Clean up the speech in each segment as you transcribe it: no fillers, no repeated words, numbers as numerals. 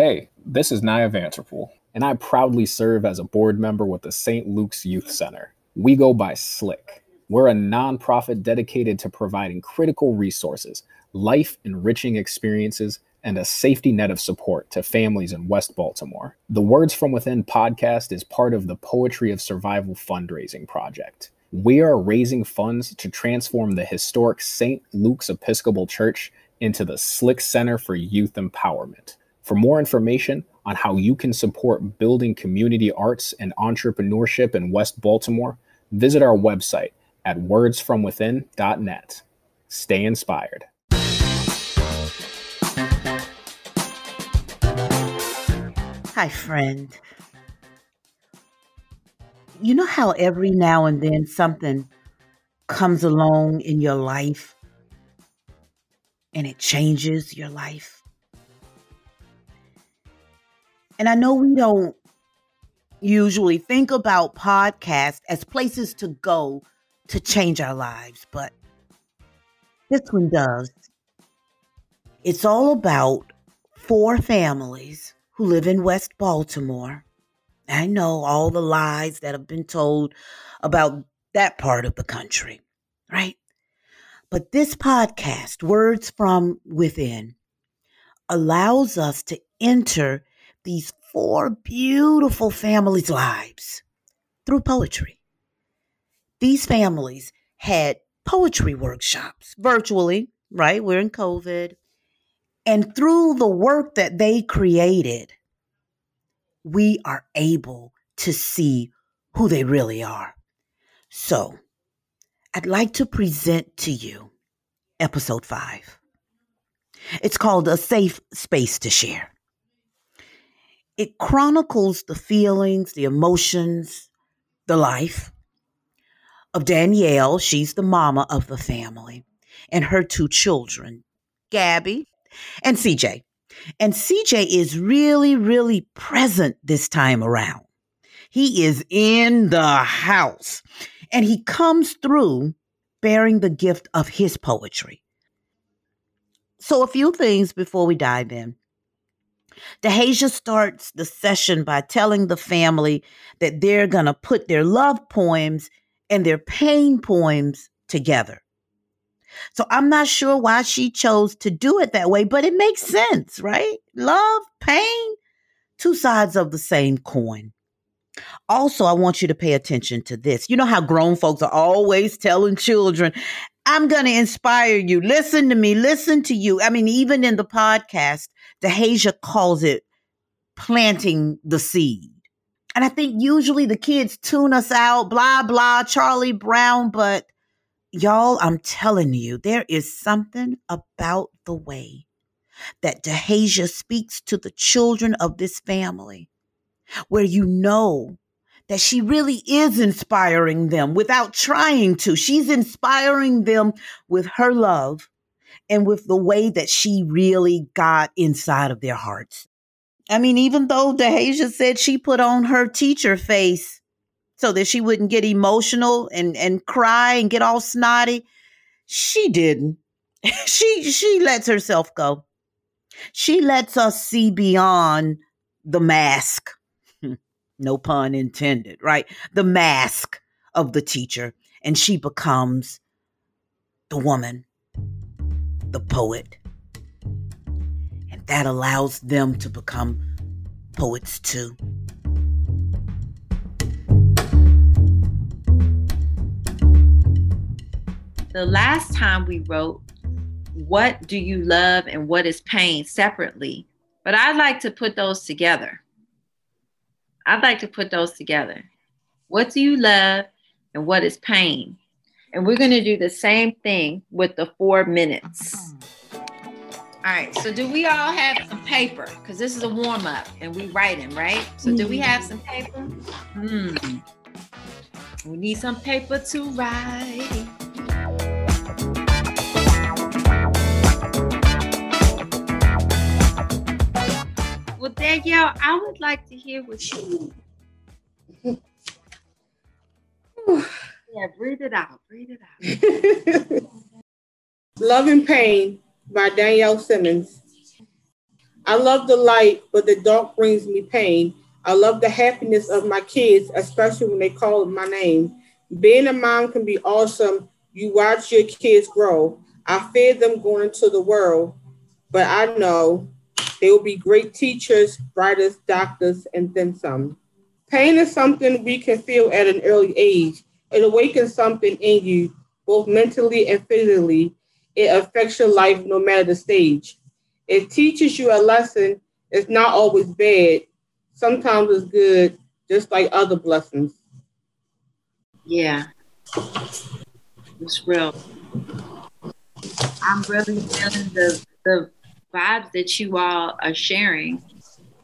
Hey, this is Nia Vanterpool, and I proudly serve as a board member with the St. Luke's Youth Center. We go by SLYC. We're a nonprofit dedicated to providing critical resources, life-enriching experiences, and a safety net of support to families in West Baltimore. The Words From Within podcast is part of the Poetry of Survival Fundraising Project. We are raising funds to transform the historic St. Luke's Episcopal Church into the SLYC Center for Youth Empowerment. For more information on how you can support building community arts and entrepreneurship in West Baltimore, visit our website at wordsfromwithin.net. Stay inspired. Hi, friend. You know how every now and then something comes along in your life and it changes your life? And I know we don't usually think about podcasts as places to go to change our lives, but this one does. It's all about four families who live in West Baltimore. I know all the lies that have been told about that part of the country, right? But this podcast, Words From Within, allows us to enter these four beautiful families' lives through poetry. These families had poetry workshops virtually, right? We're in COVID. And through the work that they created, we are able to see who they really are. So I'd like to present to you episode 5. It's called A Safe Space to Share. It chronicles the feelings, the emotions, the life of Danielle. She's the mama of the family, and her two children, Gabby and CJ. And CJ is really, really present this time around. He is in the house, and he comes through bearing the gift of his poetry. So a few things before we dive in. Dehejia starts the session by telling the family that they're going to put their love poems and their pain poems together. So I'm not sure why she chose to do it that way, but it makes sense, right? Love, pain, two sides of the same coin. Also, I want you to pay attention to this. You know how grown folks are always telling children, I'm going to inspire you. Listen to me. Listen to you. I mean, even in the podcast, Dehejia calls it planting the seed. And I think usually the kids tune us out, blah, blah, Charlie Brown. But y'all, I'm telling you, there is something about the way that Dehejia speaks to the children of this family where you know that she really is inspiring them without trying to. She's inspiring them with her love and with the way that she really got inside of their hearts. I mean, even though Dehejia said she put on her teacher face so that she wouldn't get emotional and cry and get all snotty, she didn't. She lets herself go. She lets us see beyond the mask. No pun intended, right? The mask of the teacher. And she becomes the woman, the poet. And that allows them to become poets too. The last time we wrote, what do you love and what is pain separately? But I'd like to put those together. What do you love and what is pain? And we're going to do the same thing with the 4 minutes. All right. So do we all have some paper? Because this is a warm up and we writing, right? So do we have some paper? We need some paper to write. Well, Danielle, I would like to hear what you need. Yeah, breathe it out. Love and Pain by Danielle Simmons. I love the light, but the dark brings me pain. I love the happiness of my kids, especially when they call my name. Being a mom can be awesome. You watch your kids grow. I fear them going into the world, but I know they will be great teachers, writers, doctors, and then some. Pain is something we can feel at an early age. It awakens something in you, both mentally and physically. It affects your life no matter the stage. It teaches you a lesson. It's not always bad. Sometimes it's good, just like other blessings. Yeah, it's real. I'm really feeling the vibes that you all are sharing.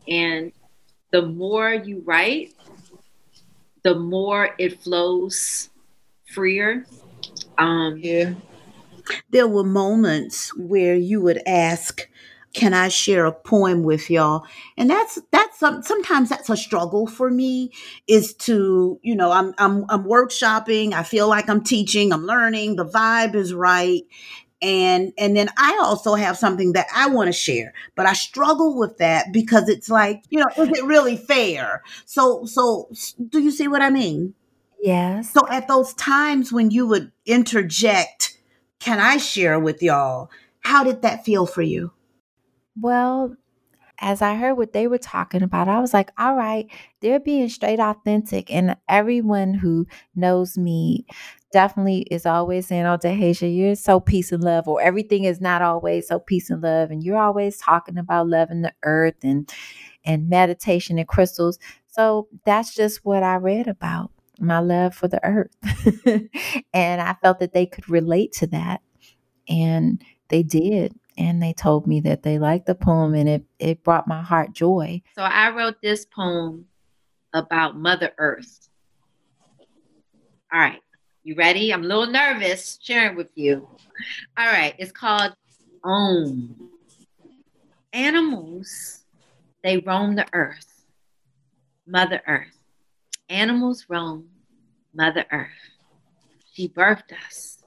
And the more you write, the more it flows freer. Yeah. There were moments where you would ask, can I share a poem with y'all? And sometimes that's a struggle for me, is to, you know, I'm workshopping. I feel like I'm teaching, I'm learning, the vibe is right. And then I also have something that I want to share, but I struggle with that because it's like, you know, is it really fair? So do you see what I mean? Yes. So at those times when you would interject, can I share with y'all? How did that feel for you? Well, as I heard what they were talking about, I was like, all right, they're being straight authentic. And everyone who knows me definitely is always saying, oh, Dehejia, you're so peace and love, or everything is not always so peace and love. And you're always talking about loving the earth and meditation and crystals. So that's just what I read about, my love for the earth. And I felt that they could relate to that. And they did. And they told me that they liked the poem, and it brought my heart joy. So I wrote this poem about Mother Earth. All right. You ready? I'm a little nervous sharing with you. All right. It's called Own. Animals, they roam the earth. Mother Earth. Animals roam Mother Earth. She birthed us,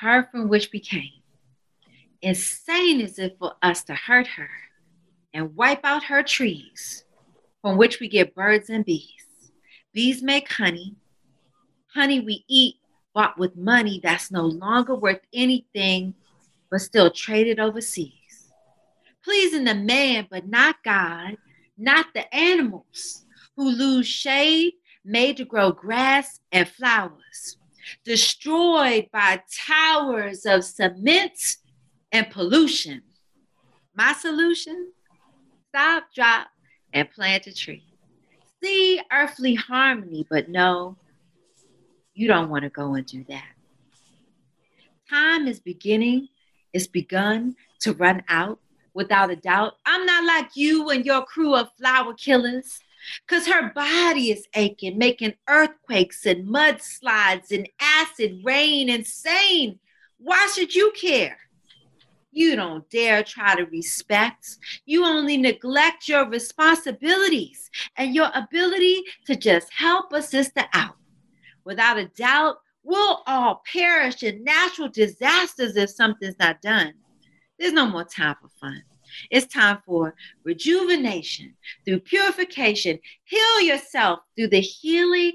her from which we came. Insane is it for us to hurt her and wipe out her trees, from which we get birds and bees. Bees make honey. Honey we eat, bought with money that's no longer worth anything, but still traded overseas. Pleasing the man, but not God, not the animals who lose shade, made to grow grass and flowers, destroyed by towers of cement and pollution. My solution? Stop, drop, and plant a tree. See earthly harmony, but no, you don't want to go and do that. Time is beginning, it's begun to run out, without a doubt. I'm not like you and your crew of flower killers, because her body is aching, making earthquakes and mudslides and acid rain insane. Why should you care? You don't dare try to respect. You only neglect your responsibilities and your ability to just help a sister out. Without a doubt, we'll all perish in natural disasters if something's not done. There's no more time for fun. It's time for rejuvenation through purification. Heal yourself through the healing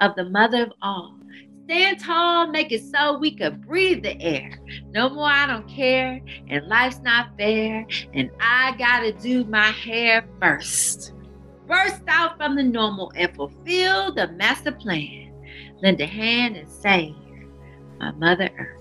of the mother of all. Stand tall, make it so we could breathe the air. No more I don't care, and life's not fair, and I gotta do my hair first. Burst out from the normal and fulfill the master plan. Lend a hand and save my Mother Earth.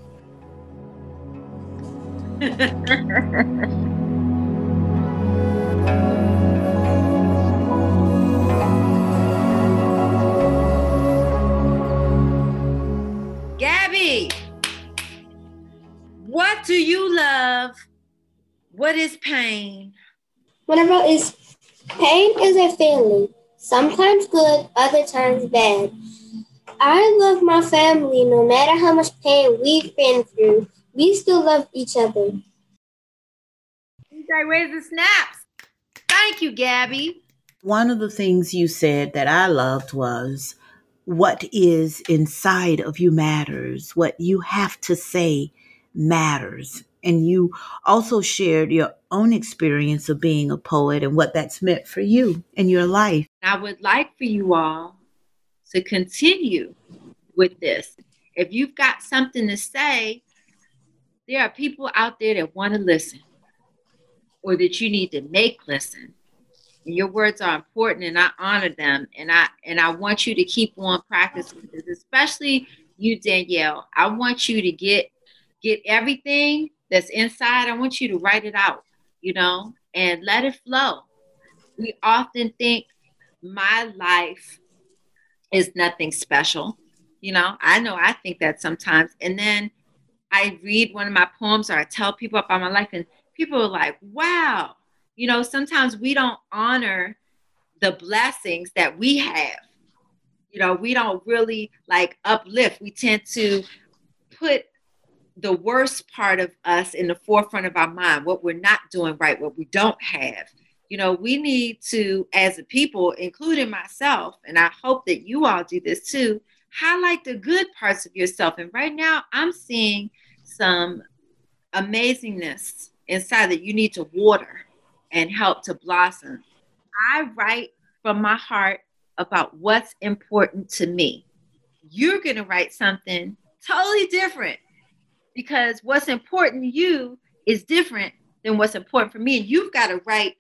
What do you love? What is pain? What I wrote is, pain is a family, sometimes good, other times bad. I love my family no matter how much pain we've been through. We still love each other. DJ Razor Snaps. Thank you, Gabby. One of the things you said that I loved was, what is inside of you matters. What you have to say matters. And you also shared your own experience of being a poet and what that's meant for you in your life. I would like for you all to continue with this. If you've got something to say, there are people out there that want to listen or that you need to make listen. And your words are important, and I honor them. And I want you to keep on practicing this, especially you, Danielle. I want you to get everything that's inside. I want you to write it out, and let it flow. We often think my life is nothing special. I think that sometimes. And then I read one of my poems or I tell people about my life and people are like, wow. Sometimes we don't honor the blessings that we have. We don't really uplift. We tend to put the worst part of us in the forefront of our mind, what we're not doing right, what we don't have. We need to, as a people, including myself, and I hope that you all do this too, highlight the good parts of yourself. And right now I'm seeing some amazingness inside that you need to water and help to blossom. I write from my heart about what's important to me. You're going to write something totally different because what's important to you is different than what's important for me. And you've got to write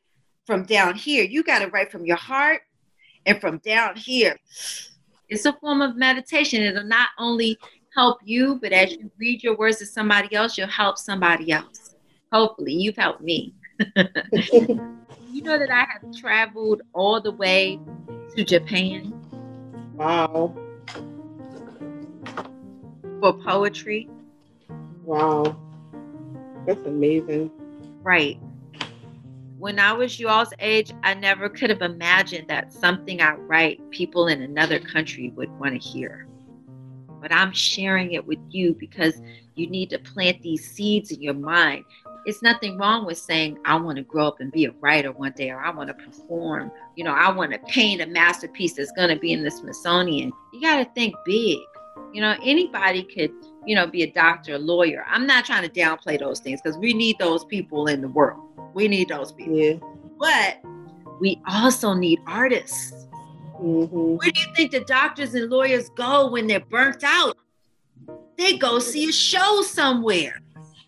from down here. You got to write from your heart and from down here. It's a form of meditation. It'll not only help you, but as you read your words to somebody else, you'll help somebody else. Hopefully, you've helped me. You know that I have traveled all the way to Japan. Wow. For poetry. Wow. That's amazing. Right. When I was y'all's age, I never could have imagined that something I write, people in another country would want to hear. But I'm sharing it with you because you need to plant these seeds in your mind. It's nothing wrong with saying, I want to grow up and be a writer one day, or I want to perform. I want to paint a masterpiece that's going to be in the Smithsonian. You got to think big. Anybody could, be a doctor, a lawyer. I'm not trying to downplay those things because we need those people in the world. We need those people. Yeah. But we also need artists. Mm-hmm. Where do you think the doctors and lawyers go when they're burnt out? They go see a show somewhere.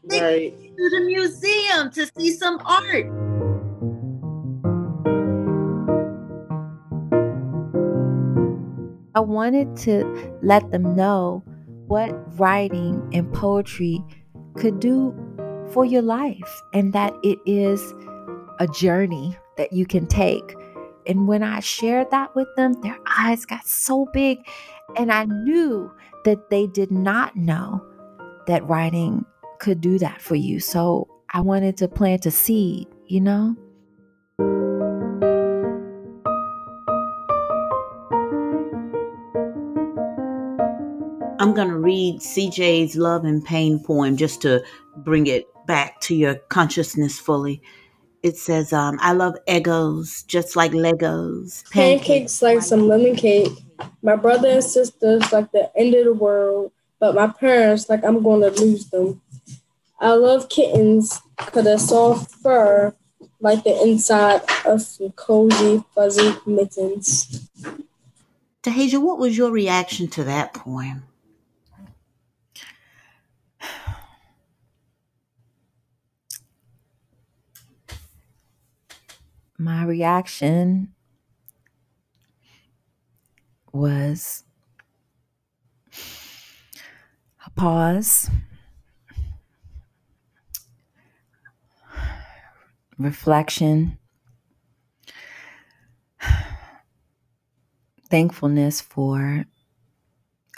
They right. go to the museum to see some art. I wanted to let them know what writing and poetry could do for your life, and that it is a journey that you can take. And when I shared that with them, their eyes got so big, and I knew that they did not know that writing could do that for you. So I wanted to plant a seed, I'm going to read CJ's Love and Pain poem just to bring it back to your consciousness fully. It says, I love Eggos just like Legos. Pancakes like some lemon cake. My brother and sisters like the end of the world, but my parents like I'm going to lose them. I love kittens because they're soft fur like the inside of some cozy, fuzzy mittens. Dehejia, what was your reaction to that poem? My reaction was a pause, reflection, thankfulness for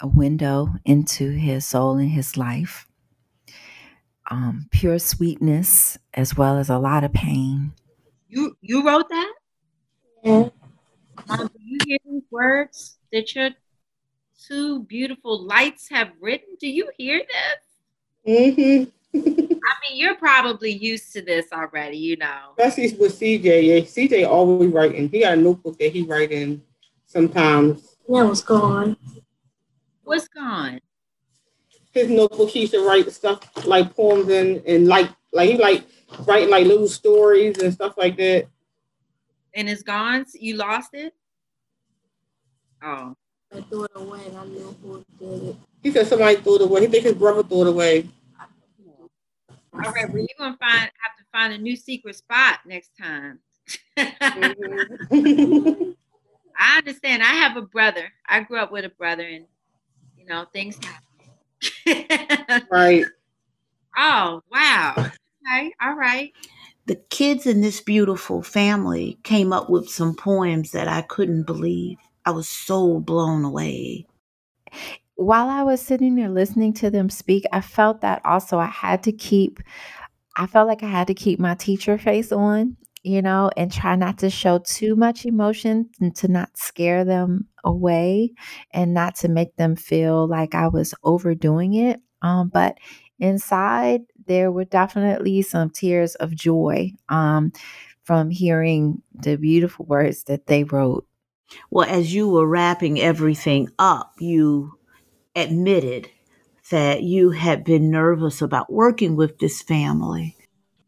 a window into his soul and his life, pure sweetness as well as a lot of pain. You wrote that? Yeah. Do you hear these words that your two beautiful lights have written? Do you hear this? Mm-hmm. You're probably used to this already, Especially with CJ. Yeah, CJ always writing. He got a notebook that he write in sometimes. What's gone? his notebook, he used to write stuff like poems and like he like writing like little stories and stuff like that. And it's gone? You lost it? Oh. I threw it away and I knew who did it. He said somebody threw it away. He think his brother threw it away. All right, well, you're gonna have to find a new secret spot next time. Mm-hmm. I understand. I have a brother. I grew up with a brother, and you know, things happen. Right. Oh, wow. Okay, all right. The kids in this beautiful family came up with some poems that I couldn't believe. I was so blown away. While I was sitting there listening to them speak, I felt that also I felt like I had to keep my teacher face on, you know, and try not to show too much emotion and to not scare them away and not to make them feel like I was overdoing it. But inside, there were definitely some tears of joy from hearing the beautiful words that they wrote. Well, as you were wrapping everything up, you admitted that you had been nervous about working with this family.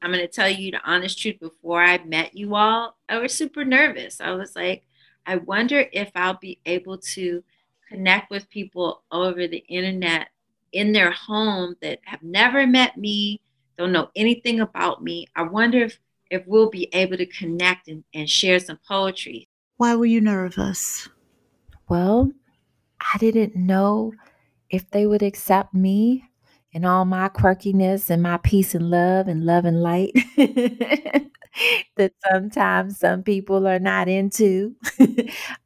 I'm going to tell you the honest truth. Before I met you all, I was super nervous. I was like, I wonder if I'll be able to connect with people over the internet in their home that have never met me, don't know anything about me. I wonder if we'll be able to connect and share some poetry. Why were you nervous? Well, I didn't know if they would accept me and all my quirkiness and my peace and love and light that sometimes some people are not into.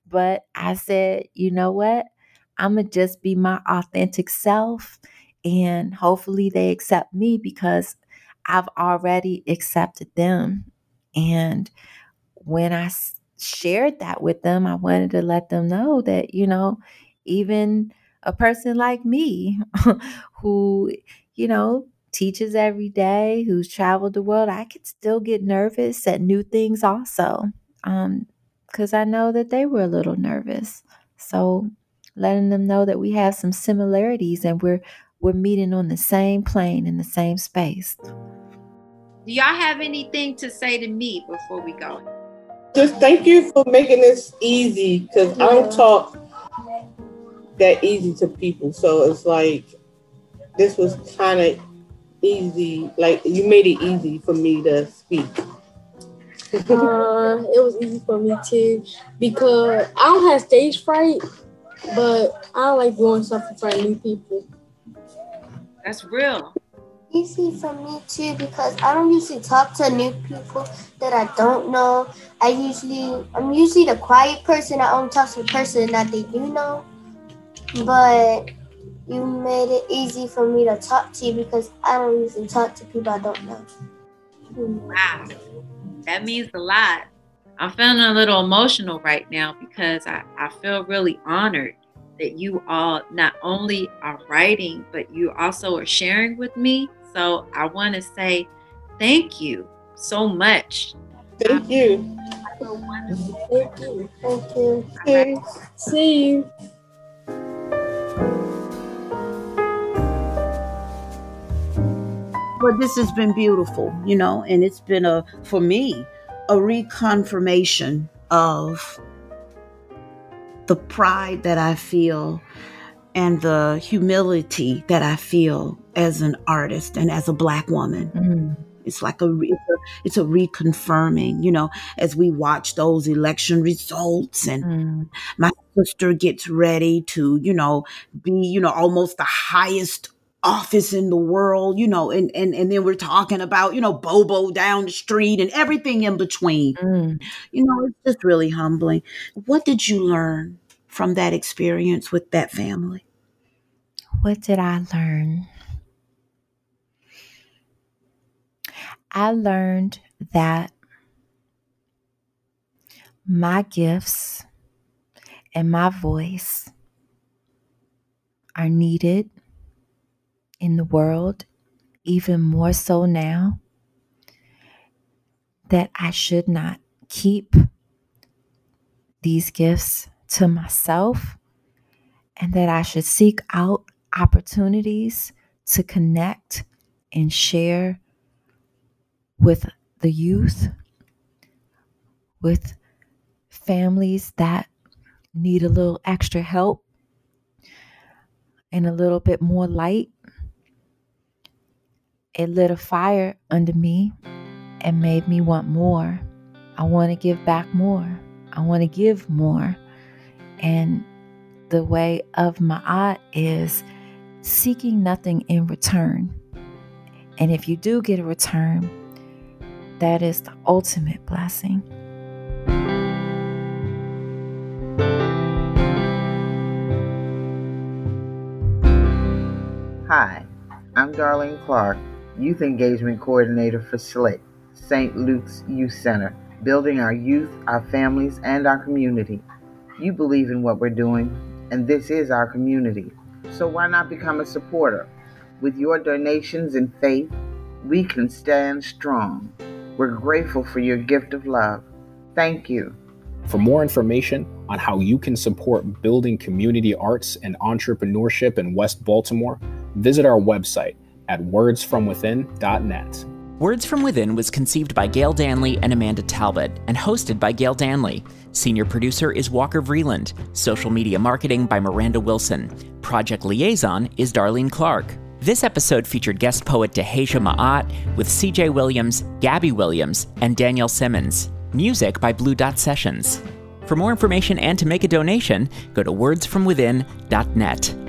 But I said, you know what? I'm going to just be my authentic self and hopefully they accept me because I've already accepted them. And when I shared that with them, I wanted to let them know that, you know, even a person like me who, you know, teaches every day, who's traveled the world, I could still get nervous at new things also. 'Cause I know that they were a little nervous. So letting them know that we have some similarities and we're meeting on the same plane in the same space. Do y'all have anything to say to me before we go? Just thank you for making this easy because I don't talk that easy to people. So it's like, this was kind of easy. Like you made it easy for me to speak. It was easy for me too because I don't have stage fright, but I don't like doing stuff in front of new people. That's real. Easy for me too because I don't usually talk to new people that I don't know. I'm usually the quiet person. I only talk to the person that they do know. But you made it easy for me to talk to you because I don't usually talk to people I don't know. Wow, that means a lot. I'm feeling a little emotional right now because I feel really honored that you all not only are writing, but you also are sharing with me. So I want to say thank you so much. Thank you. So wonderful. Thank you. Thank you. Right. See you. Well, this has been beautiful, you know, and it's been for me, a reconfirmation of the pride that I feel and the humility that I feel as an artist and as a Black woman. Mm-hmm. It's like it's a reconfirming, you know, as we watch those election results and my sister gets ready to, you know, be, you know, almost the highest office in the world, you know, and then we're talking about, you know, Bobo down the street and everything in between. You know, it's just really humbling. What did you learn from that experience with that family? What did I learn? I learned that my gifts and my voice are needed in the world, even more so now, that I should not keep these gifts to myself and that I should seek out opportunities to connect and share with the youth, with families that need a little extra help and a little bit more light. It lit a fire under me and made me want more. I want to give back more. I want to give more. And the way of Ma'at is seeking nothing in return. And if you do get a return, that is the ultimate blessing. Hi, I'm Darlene Clark, Youth Engagement Coordinator for SLYC, St. Luke's Youth Center, building our youth, our families, and our community. You believe in what we're doing, and this is our community. So why not become a supporter? With your donations and faith, we can stand strong. We're grateful for your gift of love. Thank you. For more information on how you can support building community arts and entrepreneurship in West Baltimore, visit our website at wordsfromwithin.net. Words From Within was conceived by Gail Danley and Amanda Talbot and hosted by Gail Danley. Senior producer is Walker Vreeland. Social media marketing by Miranda Wilson. Project liaison is Darlene Clark. This episode featured guest poet Deheja Maat with CJ Williams, Gabby Williams, and Danielle Simmons. Music by Blue Dot Sessions. For more information and to make a donation, go to wordsfromwithin.net.